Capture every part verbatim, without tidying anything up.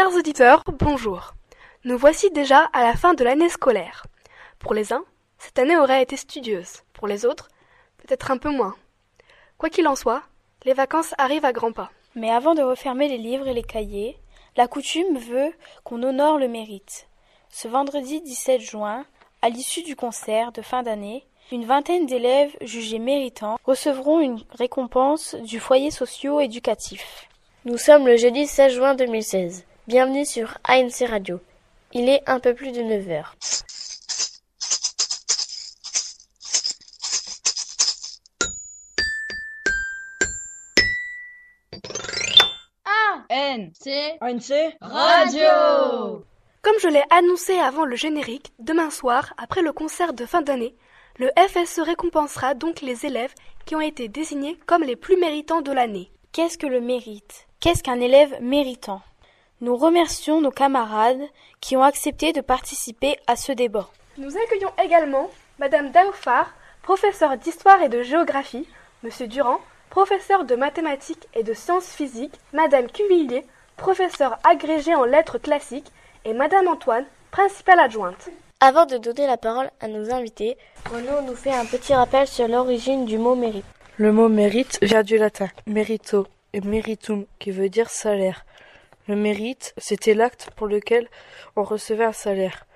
Chers auditeurs, bonjour. Nous voici déjà à la fin de l'année scolaire. Pour les uns, cette année aurait été studieuse. Pour les autres, peut-être un peu moins. Quoi qu'il en soit, les vacances arrivent à grands pas. Mais avant de refermer les livres et les cahiers, la coutume veut qu'on honore le mérite. Ce vendredi dix-sept juin, à l'issue du concert de fin d'année, une vingtaine d'élèves jugés méritants recevront une récompense du foyer socio-éducatif. Nous sommes le jeudi seize juin deux mille seize. Bienvenue sur A N C Radio. Il est un peu plus de neuf heures. A N C Radio. Comme je l'ai annoncé avant le générique, demain soir, après le concert de fin d'année, le F S E récompensera donc les élèves qui ont été désignés comme les plus méritants de l'année. Qu'est-ce que le mérite ? Qu'est-ce qu'un élève méritant ? Nous remercions nos camarades qui ont accepté de participer à ce débat. Nous accueillons également Madame Daoufar, professeure d'histoire et de géographie, Monsieur Durand, professeur de mathématiques et de sciences physiques, Madame Cuvillier, professeure agrégée en lettres classiques, et Madame Antoine, principale adjointe. Avant de donner la parole à nos invités, Renaud nous fait un petit rappel sur l'origine du mot mérite. Le mot mérite vient du latin merito et meritum, qui veut dire salaire. Le mérite, c'était l'acte pour lequel on recevait un salaire.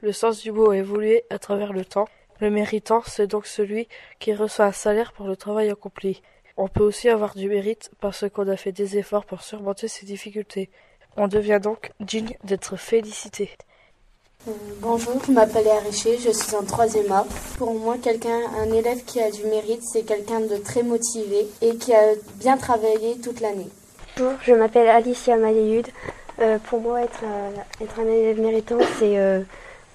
Le sens du mot a évolué à travers le temps. Le méritant, c'est donc celui qui reçoit un salaire pour le travail accompli. On peut aussi avoir du mérite parce qu'on a fait des efforts pour surmonter ses difficultés. On devient donc digne d'être félicité. Bonjour, je m'appelle Léa Richet, je suis en troisième A. Pour moi, quelqu'un, un élève qui a du mérite, c'est quelqu'un de très motivé et qui a bien travaillé toute l'année. Bonjour, je m'appelle Alicia Maléhud. Euh, pour moi, être, euh, être un élève méritant, c'est euh,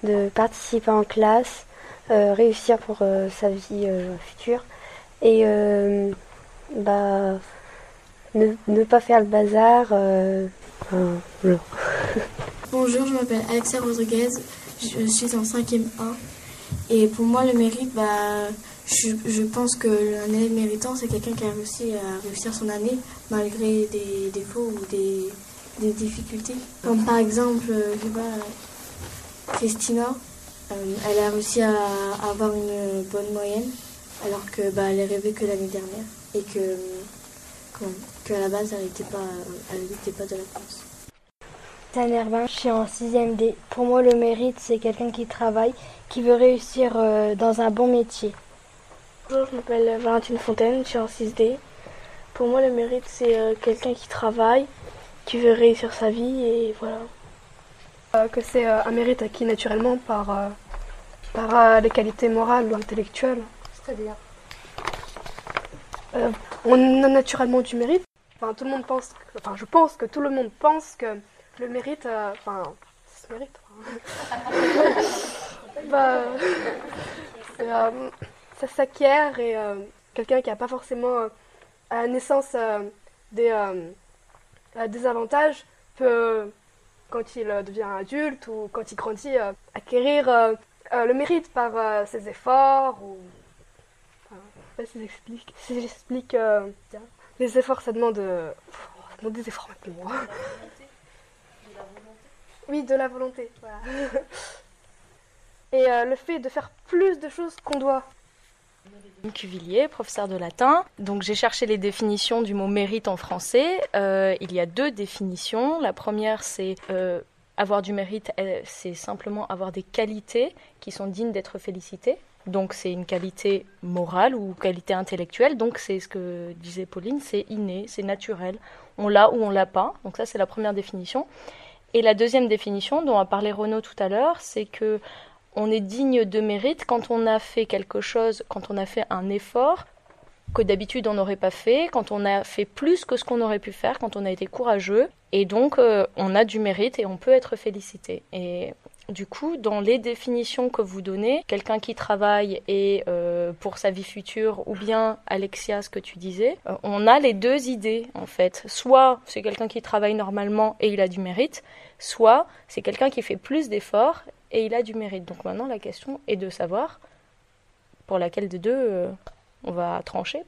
de participer en classe, euh, réussir pour euh, sa vie euh, future et... Euh, Bah, ne, ne pas faire le bazar. Euh... Euh, non. Bonjour, je m'appelle Alexia Rodriguez, je suis en cinquième A. Et pour moi, le mérite, bah, je, je pense qu'un élève méritant, c'est quelqu'un qui a réussi à réussir son année malgré des défauts ou des, des difficultés. Comme par exemple, je sais pas, Christina, euh, elle a réussi à, à avoir une bonne moyenne, alors qu'elle bah, rêvait que l'année dernière. Et que, que à la base, elle n'était pas, pas de la France. Tane Herbin, je suis en sixième D. Pour moi, le mérite, c'est quelqu'un qui travaille, qui veut réussir euh, dans un bon métier. Bonjour, je m'appelle Valentine Fontaine, je suis en six D. Pour moi, le mérite, c'est euh, quelqu'un qui travaille, qui veut réussir sa vie, et voilà. Euh, que c'est euh, un mérite acquis naturellement par, euh, par euh, les qualités morales ou intellectuelles. C'est-à-dire Euh, on a naturellement du mérite. Enfin, tout le monde pense. Que, enfin, je pense que tout le monde pense que le mérite. Euh, enfin, ça se mérite. Enfin. bah, euh, ça s'acquiert et euh, quelqu'un qui n'a pas forcément euh, à la naissance euh, des, euh, des avantages peut, quand il devient adulte ou quand il grandit, euh, acquérir euh, euh, le mérite par euh, ses efforts ou. Ça explique, ça explique euh, les efforts, ça demande, euh, ça demande des efforts maintenant. De la volonté. De la volonté. Oui, de la volonté. Voilà. Et euh, le fait de faire plus de choses qu'on doit. Cuvillier, professeur de latin. Donc j'ai cherché les définitions du mot mérite en français. Euh, il y a deux définitions. La première, c'est euh, avoir du mérite, c'est simplement avoir des qualités qui sont dignes d'être félicitées. Donc c'est une qualité morale ou qualité intellectuelle, donc c'est ce que disait Pauline, c'est inné, c'est naturel, on l'a ou on l'a pas, donc ça c'est la première définition. Et la deuxième définition dont a parlé Renaud tout à l'heure, c'est que on est digne de mérite quand on a fait quelque chose, quand on a fait un effort que d'habitude on n'aurait pas fait, quand on a fait plus que ce qu'on aurait pu faire, quand on a été courageux, et donc euh, on a du mérite et on peut être félicité. Et... Du coup, dans les définitions que vous donnez, quelqu'un qui travaille et euh, pour sa vie future, ou bien Alexia, ce que tu disais, euh, on a les deux idées en fait. Soit c'est quelqu'un qui travaille normalement et il a du mérite, soit c'est quelqu'un qui fait plus d'efforts et il a du mérite. Donc maintenant, la question est de savoir pour laquelle des deux euh, on va trancher.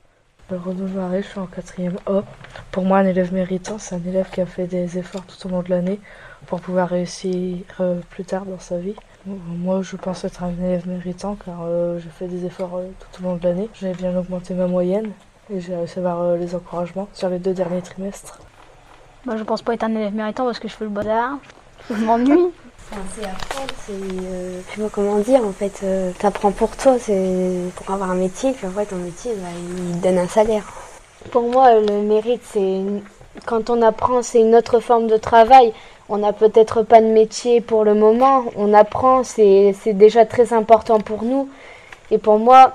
m'appelle Renaud, je suis en quatrième A. Pour moi, un élève méritant, c'est un élève qui a fait des efforts tout au long de l'année pour pouvoir réussir euh, plus tard dans sa vie. Moi, je pense être un élève méritant car euh, j'ai fait des efforts euh, tout au long de l'année. J'ai bien augmenté ma moyenne et j'ai réussi à avoir euh, les encouragements sur les deux derniers trimestres. Moi, je pense pas être un élève méritant parce que je fais le bazar, je m'ennuie. Enfin, c'est après, c'est, euh, je sais pas comment dire, en fait, euh, t'apprends pour toi, c'est pour avoir un métier, puis après ton métier, bah, il te donne un salaire. Pour moi, le mérite, c'est une... quand on apprend, c'est une autre forme de travail. On n'a peut-être pas de métier pour le moment, on apprend, c'est, c'est déjà très important pour nous. Et pour moi,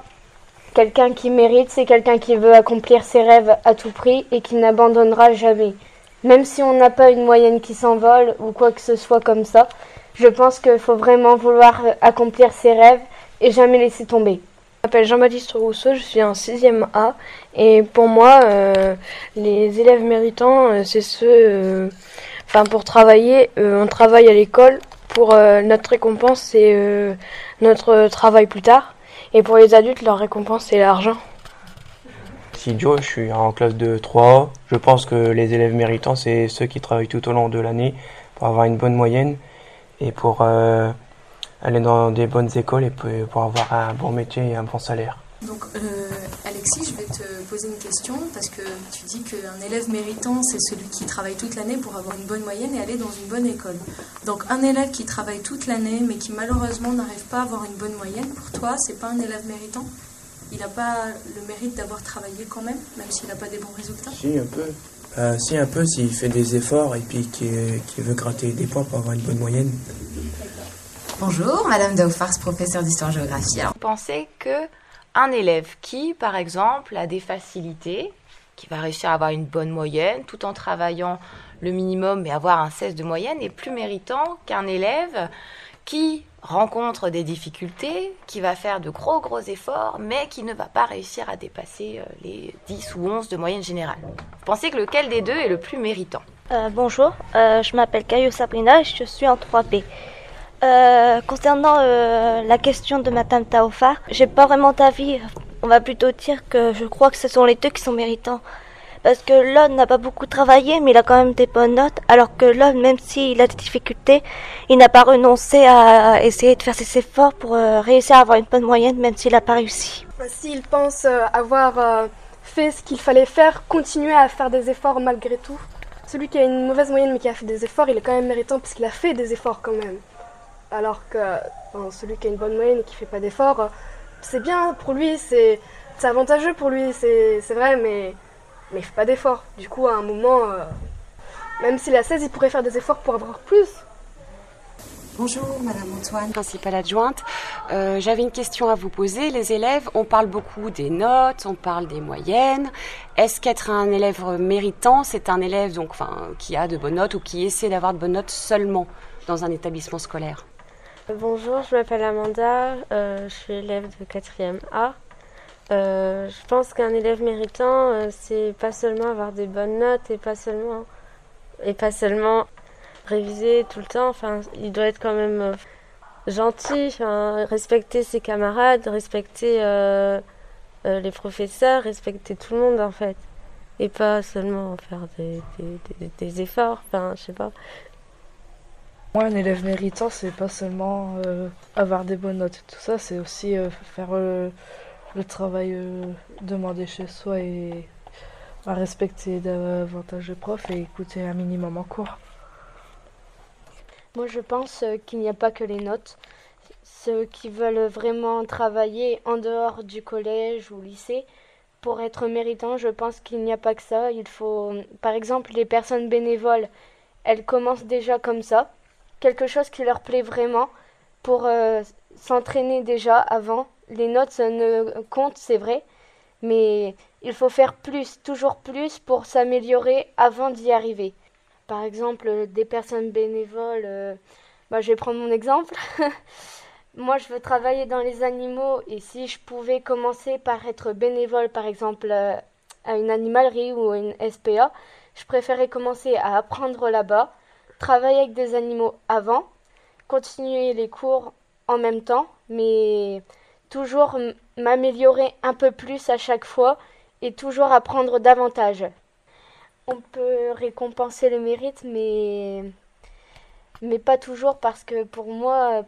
quelqu'un qui mérite, c'est quelqu'un qui veut accomplir ses rêves à tout prix et qui n'abandonnera jamais. Même si on n'a pas une moyenne qui s'envole ou quoi que ce soit comme ça, je pense qu'il faut vraiment vouloir accomplir ses rêves et jamais laisser tomber. Je m'appelle Jean-Baptiste Rousseau, je suis en sixième A et pour moi, euh, les élèves méritants, euh, c'est ceux... Euh, enfin, pour travailler, euh, on travaille à l'école. Pour euh, notre récompense, c'est euh, notre travail plus tard. Et pour les adultes, leur récompense, c'est l'argent. Joe, je suis en classe de trois A. Je pense que les élèves méritants, c'est ceux qui travaillent tout au long de l'année pour avoir une bonne moyenne et pour euh, aller dans des bonnes écoles et pour avoir un bon métier et un bon salaire. Donc euh, Alexis, je vais te poser une question parce que tu dis qu'un élève méritant, c'est celui qui travaille toute l'année pour avoir une bonne moyenne et aller dans une bonne école. Donc un élève qui travaille toute l'année mais qui malheureusement n'arrive pas à avoir une bonne moyenne, pour toi, c'est pas un élève méritant ? Il n'a pas le mérite d'avoir travaillé quand même, même s'il n'a pas des bons résultats ? Si, un peu. Euh, si, un peu, s'il fait des efforts et puis qu'il, qu'il veut gratter des points pour avoir une bonne moyenne. Bonjour, Madame Daoufar, professeure d'histoire-géographie. Alors, pensez qu'un élève qui, par exemple, a des facilités, qui va réussir à avoir une bonne moyenne, tout en travaillant le minimum mais avoir un seize de moyenne, est plus méritant qu'un élève qui rencontre des difficultés, qui va faire de gros gros efforts, mais qui ne va pas réussir à dépasser les dix ou onze de moyenne générale. Vous pensez que lequel des deux est le plus méritant ? euh, Bonjour, euh, je m'appelle Cario Sabrina et je suis en trois B. Euh, concernant euh, la question de Madame Daoufar, j'ai pas vraiment d'avis. On va plutôt dire que je crois que ce sont les deux qui sont méritants. Parce que l'homme n'a pas beaucoup travaillé, mais il a quand même des bonnes notes. Alors que l'homme, même s'il a des difficultés, il n'a pas renoncé à essayer de faire ses efforts pour euh, réussir à avoir une bonne moyenne, même s'il n'a pas réussi. S'il pense euh, avoir euh, fait ce qu'il fallait faire, continuer à faire des efforts malgré tout. Celui qui a une mauvaise moyenne mais qui a fait des efforts, il est quand même méritant parce qu'il a fait des efforts quand même. Alors que enfin, celui qui a une bonne moyenne et qui ne fait pas d'efforts, euh, c'est bien pour lui, c'est, c'est avantageux pour lui, c'est, c'est vrai, mais... Mais il ne fait pas d'efforts. Du coup, à un moment, euh, même s'il a seize, il pourrait faire des efforts pour avoir plus. Bonjour, Madame Antoine, principale adjointe. Euh, j'avais une question à vous poser. Les élèves, on parle beaucoup des notes, on parle des moyennes. Est-ce qu'être un élève méritant, c'est un élève donc, enfin, qui a de bonnes notes ou qui essaie d'avoir de bonnes notes seulement dans un établissement scolaire ? Bonjour, je m'appelle Amanda, euh, je suis élève de quatrième A. Euh, je pense qu'un élève méritant, euh, c'est pas seulement avoir des bonnes notes et pas seulement et pas seulement réviser tout le temps. Enfin, il doit être quand même euh, gentil, enfin, respecter ses camarades, respecter euh, euh, les professeurs, respecter tout le monde en fait, et pas seulement faire des, des, des, des efforts. Enfin, je sais pas. Moi, un élève méritant, c'est pas seulement euh, avoir des bonnes notes et tout ça, c'est aussi euh, faire euh, le travail euh, demandé chez soi et à respecter davantage les profs et écouter un minimum en cours. Moi, je pense qu'il n'y a pas que les notes. Ceux qui veulent vraiment travailler en dehors du collège ou lycée, pour être méritants, je pense qu'il n'y a pas que ça. Il faut, par exemple, les personnes bénévoles, elles commencent déjà comme ça, quelque chose qui leur plaît vraiment pour euh, s'entraîner déjà avant. Les notes ne comptent, c'est vrai, mais il faut faire plus, toujours plus pour s'améliorer avant d'y arriver. Par exemple, des personnes bénévoles, euh, bah, je vais prendre mon exemple. Moi, je veux travailler dans les animaux et si je pouvais commencer par être bénévole, par exemple, euh, à une animalerie ou une S P A, je préférais commencer à apprendre là-bas, travailler avec des animaux avant, continuer les cours en même temps, mais... toujours m'améliorer un peu plus à chaque fois et toujours apprendre davantage. On peut récompenser le mérite, mais, mais pas toujours, parce que pour moi,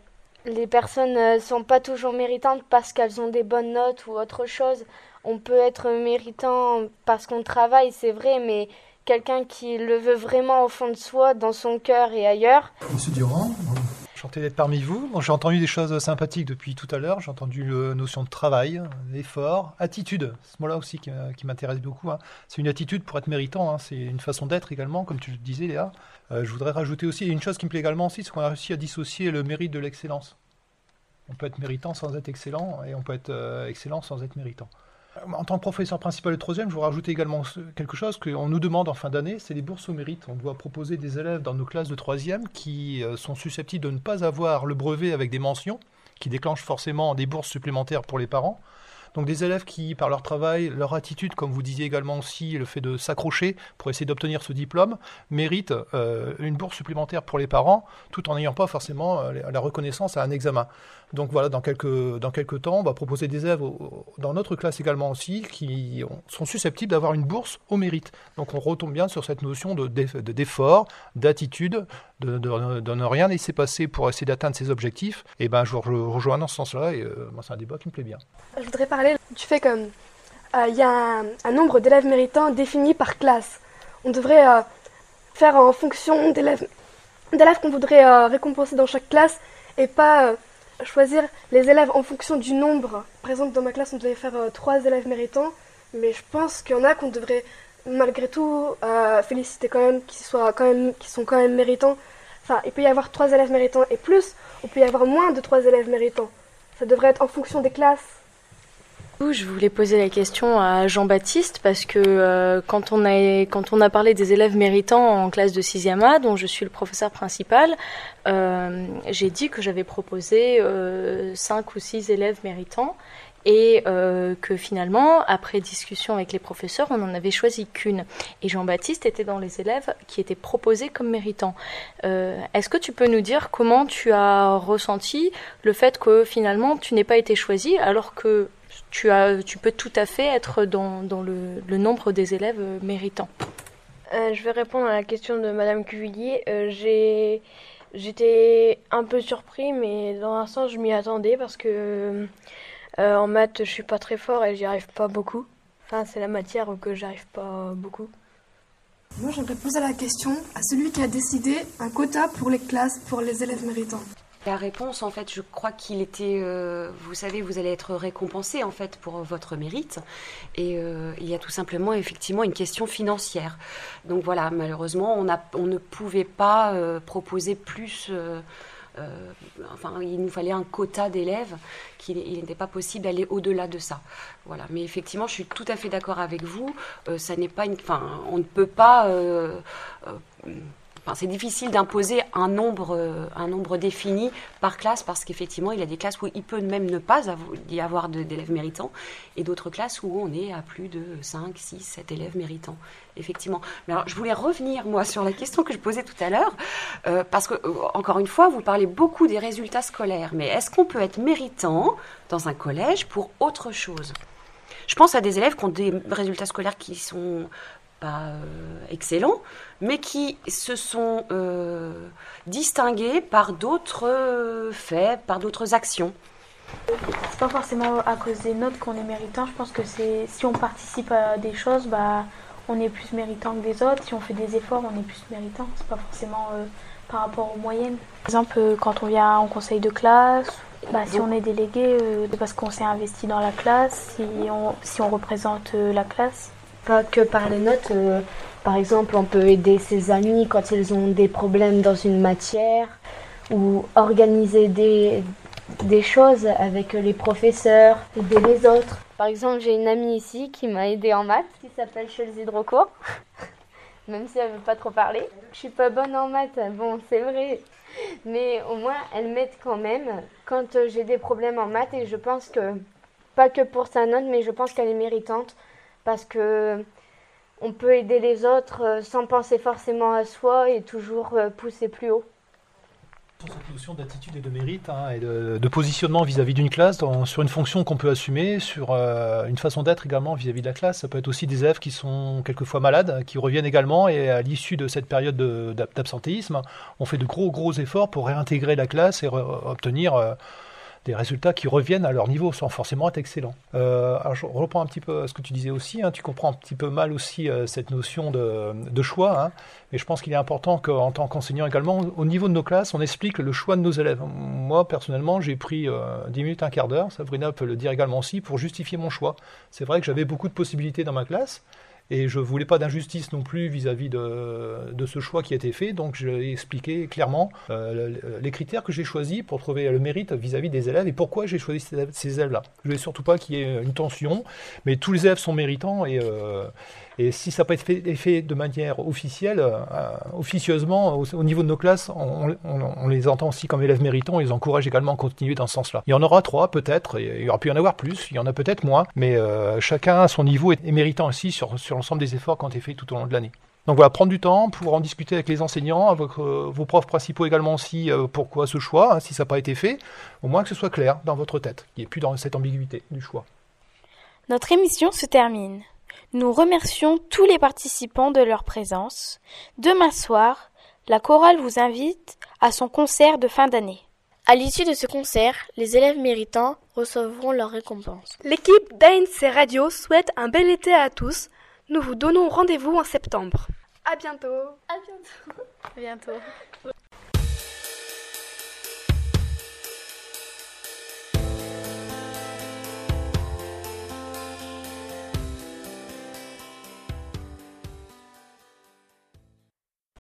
les personnes ne sont pas toujours méritantes parce qu'elles ont des bonnes notes ou autre chose. On peut être méritant parce qu'on travaille, c'est vrai, mais quelqu'un qui le veut vraiment au fond de soi, dans son cœur et ailleurs. Monsieur Durand, enchanté d'être parmi vous. Bon, j'ai entendu des choses sympathiques depuis tout à l'heure. J'ai entendu la notion de travail, effort, attitude. Ce mot-là aussi qui, qui m'intéresse beaucoup. Hein. C'est une attitude pour être méritant. Hein. C'est une façon d'être également, comme tu le disais, Léa. Euh, je voudrais rajouter aussi une chose qui me plaît également aussi, c'est qu'on a réussi à dissocier le mérite de l'excellence. On peut être méritant sans être excellent, et on peut être euh, excellent sans être méritant. En tant que professeur principal de troisième, je voudrais rajouter également quelque chose qu'on nous demande en fin d'année, c'est les bourses au mérite. On doit proposer des élèves dans nos classes de troisième qui sont susceptibles de ne pas avoir le brevet avec des mentions, qui déclenchent forcément des bourses supplémentaires pour les parents. Donc des élèves qui, par leur travail, leur attitude, comme vous disiez également aussi, le fait de s'accrocher pour essayer d'obtenir ce diplôme, méritent euh, une bourse supplémentaire pour les parents, tout en n'ayant pas forcément euh, la reconnaissance à un examen. Donc voilà, dans quelques, dans quelques temps, on va proposer des élèves au, dans notre classe également aussi, qui sont susceptibles d'avoir une bourse au mérite. Donc on retombe bien sur cette notion de, de, d'effort, d'attitude, de, de, de ne rien laisser passer pour essayer d'atteindre ses objectifs. Et ben je vous rejoins dans ce sens-là, et euh, moi, c'est un débat qui me plaît bien. Je voudrais parler du fait qu'il euh, y a un, un nombre d'élèves méritants défini par classe. On devrait euh, faire en fonction d'élèves, d'élèves qu'on voudrait euh, récompenser dans chaque classe, et pas euh, choisir les élèves en fonction du nombre. Par exemple, dans ma classe, on devait faire euh, trois élèves méritants, mais je pense qu'il y en a qu'on devrait malgré tout euh, féliciter quand même, qu'ils soient quand même, qu'ils sont quand même méritants. Enfin, il peut y avoir trois élèves méritants et plus, ou il peut y avoir moins de trois élèves méritants. Ça devrait être en fonction des classes. Je voulais poser la question à Jean-Baptiste parce que euh, quand, on a, quand on a parlé des élèves méritants en classe de sixième A, dont je suis le professeur principal, euh, j'ai dit que j'avais proposé euh, cinq ou six élèves méritants et euh, que finalement, après discussion avec les professeurs, on n'en avait choisi qu'une. Et Jean-Baptiste était dans les élèves qui étaient proposés comme méritants. Euh, est-ce que tu peux nous dire comment tu as ressenti le fait que finalement tu n'aies pas été choisi alors que Tu, as, tu peux tout à fait être dans, dans le, le nombre des élèves méritants. Euh, je vais répondre à la question de Madame Cuvillier. Euh, j'ai, j'étais un peu surpris, mais dans un sens, je m'y attendais parce que euh, en maths, je ne suis pas très fort et j'y arrive pas beaucoup. Enfin, c'est la matière que j'arrive pas beaucoup. Moi, j'aimerais poser la question à celui qui a décidé un quota pour les classes, pour les élèves méritants. La réponse, en fait, je crois qu'il était, euh, vous savez, vous allez être récompensé, en fait, pour votre mérite. Et euh, il y a tout simplement, effectivement, une question financière. Donc voilà, malheureusement, on, a, on ne pouvait pas euh, proposer plus. Euh, euh, enfin, il nous fallait un quota d'élèves. Qu'il il n'était pas possible d'aller au-delà de ça. Voilà. Mais effectivement, je suis tout à fait d'accord avec vous. Euh, ça n'est pas une, enfin, on ne peut pas. Euh, euh, Enfin, c'est difficile d'imposer un nombre, un nombre défini par classe parce qu'effectivement, il y a des classes où il peut même ne pas y avoir d'élèves méritants et d'autres classes où on est à plus de cinq, six, sept élèves méritants, effectivement. Mais alors, je voulais revenir, moi, sur la question que je posais tout à l'heure euh, parce que, encore une fois, vous parlez beaucoup des résultats scolaires. Mais est-ce qu'on peut être méritant dans un collège pour autre chose ? Je pense à des élèves qui ont des résultats scolaires qui sont pas euh, excellents, mais qui se sont euh, distingués par d'autres faits, par d'autres actions. C'est pas forcément à cause des notes qu'on est méritant. Je pense que c'est si on participe à des choses, bah, on est plus méritant que des autres. Si on fait des efforts, on est plus méritant. C'est pas forcément euh, par rapport aux moyennes. Par exemple, quand on vient en conseil de classe, bah, si on est délégué, euh, parce qu'on s'est investi dans la classe, si on, si on représente euh, la classe. Pas que par les notes. Euh, par exemple, on peut aider ses amis quand ils ont des problèmes dans une matière ou organiser des, des choses avec les professeurs, aider les autres. Par exemple, j'ai une amie ici qui m'a aidée en maths, qui s'appelle Chelsea Drocourt, même si elle ne veut pas trop parler. Je ne suis pas bonne en maths, bon, c'est vrai, mais au moins, elle m'aide quand même quand j'ai des problèmes en maths et je pense que, pas que pour sa note, mais je pense qu'elle est méritante. Parce que on peut aider les autres sans penser forcément à soi et toujours pousser plus haut. toute cette notion d'attitude et de mérite, hein, et de, de positionnement vis-à-vis d'une classe, dans, sur une fonction qu'on peut assumer, sur euh, une façon d'être également vis-à-vis de la classe. Ça peut être aussi des élèves qui sont quelquefois malades, qui reviennent également, et à l'issue de cette période de, d'absentéisme, on fait de gros gros efforts pour réintégrer la classe et re- obtenir... Euh, des résultats qui reviennent à leur niveau sans forcément être excellents. Euh, alors je reprends un petit peu ce que tu disais aussi, hein, tu comprends un petit peu mal aussi euh, cette notion de, de choix, hein, mais je pense qu'il est important qu'en tant qu'enseignant également, au niveau de nos classes, on explique le choix de nos élèves. Moi, personnellement, j'ai pris euh, dix minutes, un quart d'heure, Sabrina peut le dire également aussi, pour justifier mon choix. C'est vrai que j'avais beaucoup de possibilités dans ma classe, et je ne voulais pas d'injustice non plus vis-à-vis de, de ce choix qui a été fait. Donc j'ai expliqué clairement euh, les critères que j'ai choisis pour trouver le mérite vis-à-vis des élèves et pourquoi j'ai choisi ces, ces élèves-là. Je ne voulais surtout pas qu'il y ait une tension, mais tous les élèves sont méritants. Et, euh, et si ça peut être fait, fait de manière officielle, euh, officieusement, au, au niveau de nos classes, on, on, on les entend aussi comme élèves méritants. Et ils encouragent également à continuer dans ce sens-là. Il y en aura trois peut-être, il y aura pu y en avoir plus, il y en a peut-être moins, mais euh, chacun à son niveau est, est méritant aussi sur, sur l'ensemble des efforts qui ont été faits tout au long de l'année. Donc voilà, prendre du temps pour en discuter avec les enseignants, avec euh, vos profs principaux également aussi, euh, pourquoi ce choix, hein, si ça n'a pas été fait, au moins que ce soit clair dans votre tête, qu'il n'y ait plus dans cette ambiguïté du choix. Notre émission se termine. Nous remercions tous les participants de leur présence. Demain soir, la chorale vous invite à son concert de fin d'année. À l'issue de ce concert, les élèves méritants recevront leur récompense. L'équipe d'A N C Radio souhaite un bel été à tous. Nous vous donnons rendez-vous en septembre. À bientôt. À bientôt. À bientôt.